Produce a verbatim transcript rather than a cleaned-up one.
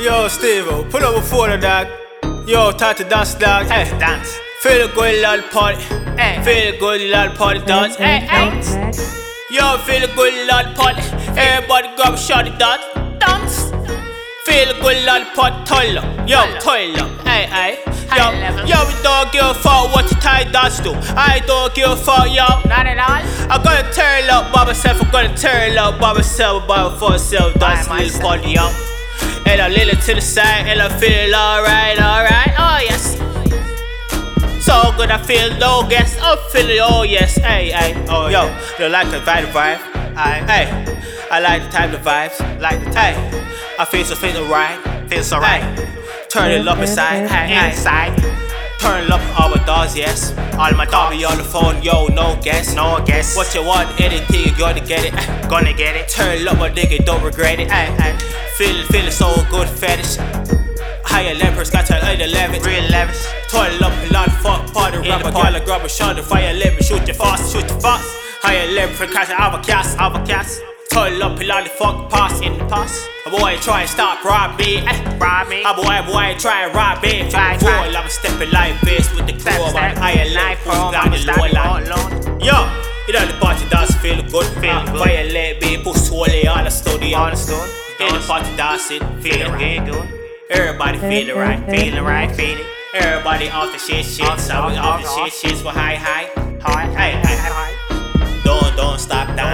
Yo, Steve-o, pull up before the dog. Yo, time to dance, dog. Hey, dance. Feel the good lol party. Hey, feel the good lol party dance. Hey, hey. Yo, feel the good lol party. Everybody grab a shot and dance. Dance. Feel the good lol party. Toil up. Yo, toil up. Hey, hey. Yo, yo, we don't give a fuck what the Thai dance do. I don't give a fuck, yo. Not at all. I'm gonna turn up by myself. I'm gonna turn up by myself. By myself, dance this party, yo. And I lean it to the side and I feel alright, alright. Oh yes. So good, I feel no gas. I'm feeling oh yes. Hey, hey. Oh yo, you like the vibe, vibe. I, hey, I like the type of vibes. Like the type. I feel so feeling right. Feels alright. Turn it up inside, hey, inside. Turn it up all my dogs, yes. All my dogs be on the phone, yo, no guess, no guess. What you want, anything, you gonna get it, ay, gonna get it. Turn it up, my nigga, don't regret it, ay, ay. Feeling, feeling so good, fetish. Higher lepers, got to eight eleven, real lavish. Turn it up, a lot of fuck, party, rapper, parlor, grab a shot, fire, let me shoot you fast, shoot you fast. Higher lepers, catch an avocast, avocast. Toil up, pillow the fuck pass in the past. A boy try and stop rob me, eh? Rob me. A boy, boy try and rob me. Try, try. I'm stepping like this with the claw. My higher life, I'm down the lower line. Yo, you know the party does feel good, feel good. Fire let me push Wally on the studio, on the stone. In the party dancing, feeling right. Everybody feeling right, feeling right, feeling. Everybody off the shit, shit. So we off the shit, shit. So high, high, high, high, high. Don't, don't stop that.